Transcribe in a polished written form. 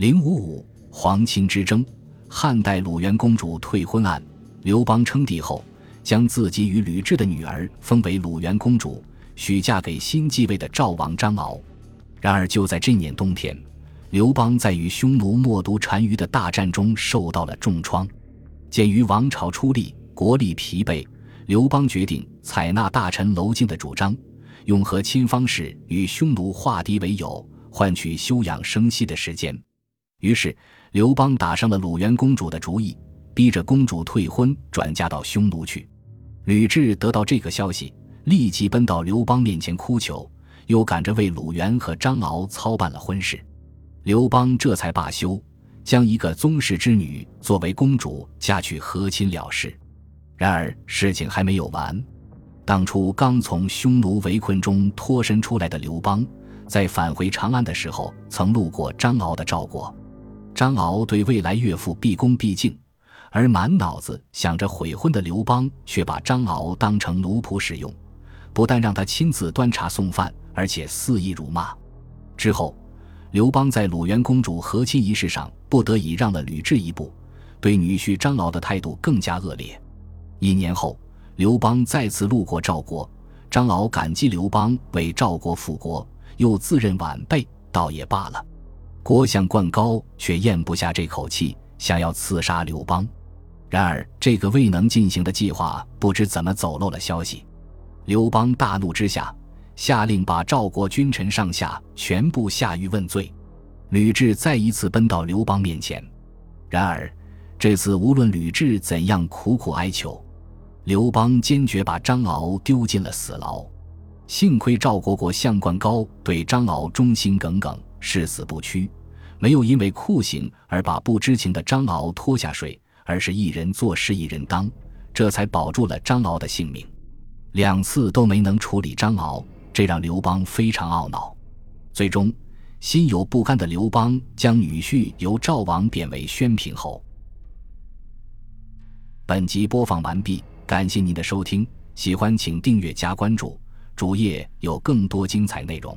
055皇亲之争。汉代鲁元公主退婚案，刘邦称帝后，将自己与吕雉的女儿封为鲁元公主，许嫁给新继位的赵王张敖。然而就在这年冬天，刘邦在与匈奴冒顿单于的大战中受到了重创。鉴于王朝初立，国力疲惫，刘邦决定采纳大臣娄敬的主张，用和亲方式与匈奴化敌为友，换取休养生息的时间。于是刘邦打上了鲁元公主的主意，逼着公主退婚，转嫁到匈奴去。吕雉得到这个消息，立即奔到刘邦面前哭求，又赶着为鲁元和张敖操办了婚事。刘邦这才罢休，将一个宗室之女作为公主嫁去和亲了事。然而事情还没有完，当初刚从匈奴围困中脱身出来的刘邦，在返回长安的时候，曾路过张敖的赵国。张敖对未来岳父毕恭毕敬，而满脑子想着悔婚的刘邦却把张敖当成奴仆使用，不但让他亲自端茶送饭，而且肆意辱骂。之后刘邦在鲁元公主和亲仪式上不得已让了吕雉一步，对女婿张敖的态度更加恶劣。1年后，刘邦再次路过赵国，张敖感激刘邦为赵国复国，又自认晚辈，倒也罢了。国相灌高却咽不下这口气，想要刺杀刘邦。然而这个未能进行的计划不知怎么走漏了消息。刘邦大怒之下，下令把赵国君臣上下全部下狱问罪。吕雉再一次奔到刘邦面前，然而这次无论吕雉怎样苦苦哀求，刘邦坚决把张敖丢进了死牢。幸亏赵国国相灌高对张敖忠心耿耿，誓死不屈，没有因为酷刑而把不知情的张敖拖下水，而是一人做事一人当，这才保住了张敖的性命。2次都没能处理张敖，这让刘邦非常懊恼。最终心有不甘的刘邦将女婿由赵王贬为宣平侯。本集播放完毕，感谢您的收听，喜欢请订阅加关注，主页有更多精彩内容。